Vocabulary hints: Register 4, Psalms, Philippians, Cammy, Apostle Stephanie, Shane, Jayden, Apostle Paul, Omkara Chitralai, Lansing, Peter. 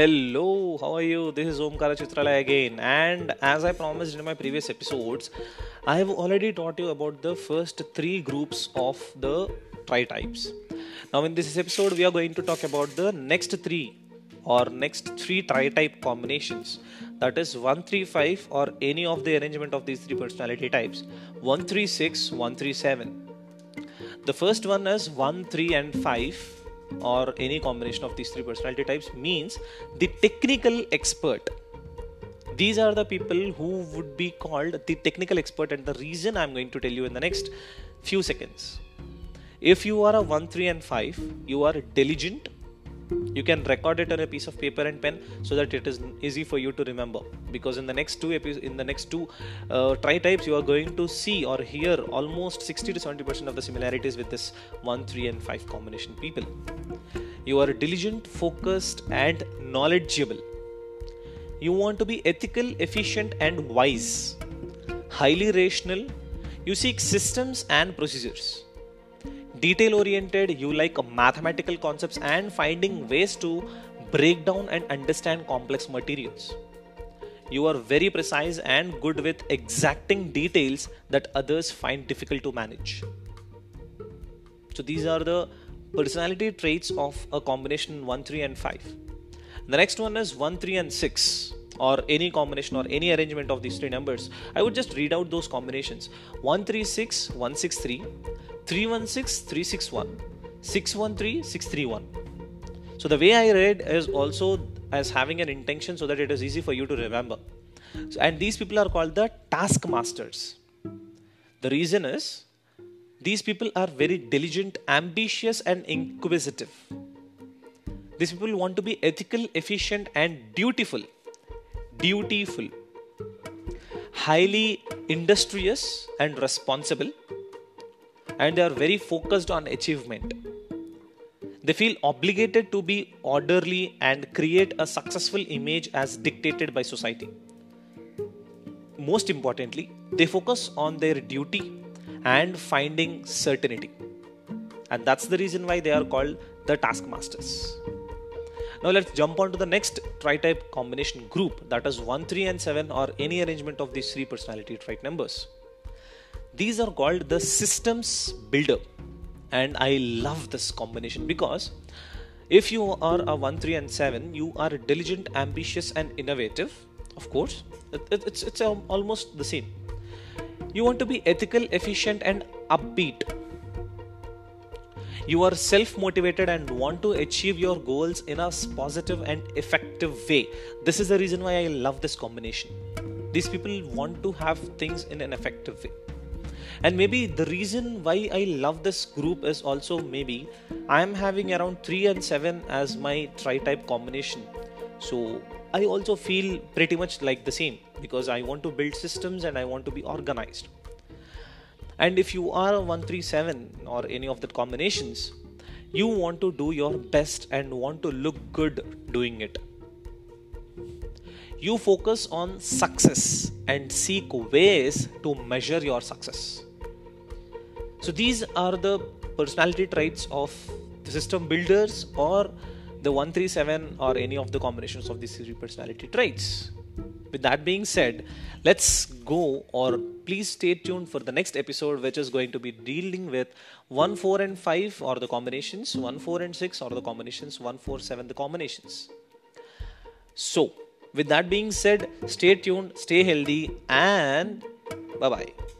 Hello, how are you? This is Omkara Chitralai again, and as I promised in my previous episodes, I have already taught you about the first three groups of the tri-types. Now in this episode, we are going to talk about the next three tri-type combinations, that is 1, 3, 5 or any of the arrangement of these three personality types, 1, 3, 6, 1, 3, 7. The first one is 1, 3 and 5. Or any combination of these three personality types means the technical expert. These are the people who would be called the technical expert, and the reason I'm going to tell you in the next few seconds. If you are a 1, 3 and 5, you are diligent. You can record it on a piece of paper and pen so that it is easy for you to remember, because in the next two tri-types you are going to see or hear almost 60 to 70% of the similarities with this 1, 3 and 5 combination people. You are diligent, focused and knowledgeable. You want to be ethical, efficient and wise. Highly rational. You seek systems and procedures. Detail oriented, you like mathematical concepts and finding ways to break down and understand complex materials. You are very precise and good with exacting details that others find difficult to manage. So these are the personality traits of a combination 1, 3 and 5. The next one is 1, 3 and 6. Or any combination or any arrangement of these three numbers. I would just read out those combinations. 136, 163, 316, 361, 613, 631. So the way I read is also as having an intention so that it is easy for you to remember. And these people are called the taskmasters. The reason is these people are very diligent, ambitious and inquisitive. These people want to be ethical, efficient and dutiful. Dutiful, highly industrious and responsible, and they are very focused on achievement. They feel obligated to be orderly and create a successful image as dictated by society. Most importantly, they focus on their duty and finding certainty, and that's the reason why they are called the taskmasters. Now let's jump on to the next tri-type combination group, that is 1, 3 and 7 or any arrangement of these three personality trait numbers. These are called the systems builder, and I love this combination because if you are a 1, 3 and 7, you are diligent, ambitious and innovative. Of course, it's almost the same. You want to be ethical, efficient and upbeat. You are self-motivated and want to achieve your goals in a positive and effective way. This is the reason why I love this combination. These people want to have things in an effective way. And maybe the reason why I love this group is also maybe I am having around 3 and 7 as my tri-type combination. So I also feel pretty much like the same, because I want to build systems and I want to be organized. And if you are a 137 or any of the combinations, you want to do your best and want to look good doing it. You focus on success and seek ways to measure your success. So these are the personality traits of the system builders or the 137 or any of the combinations of these three personality traits. With that being said, let's go, or please stay tuned for the next episode, which is going to be dealing with 1, 4 and 5 or the combinations, 1, 4 and 6 or the combinations, 1, 4, 7 the combinations. So with that being said, stay tuned, stay healthy and bye-bye.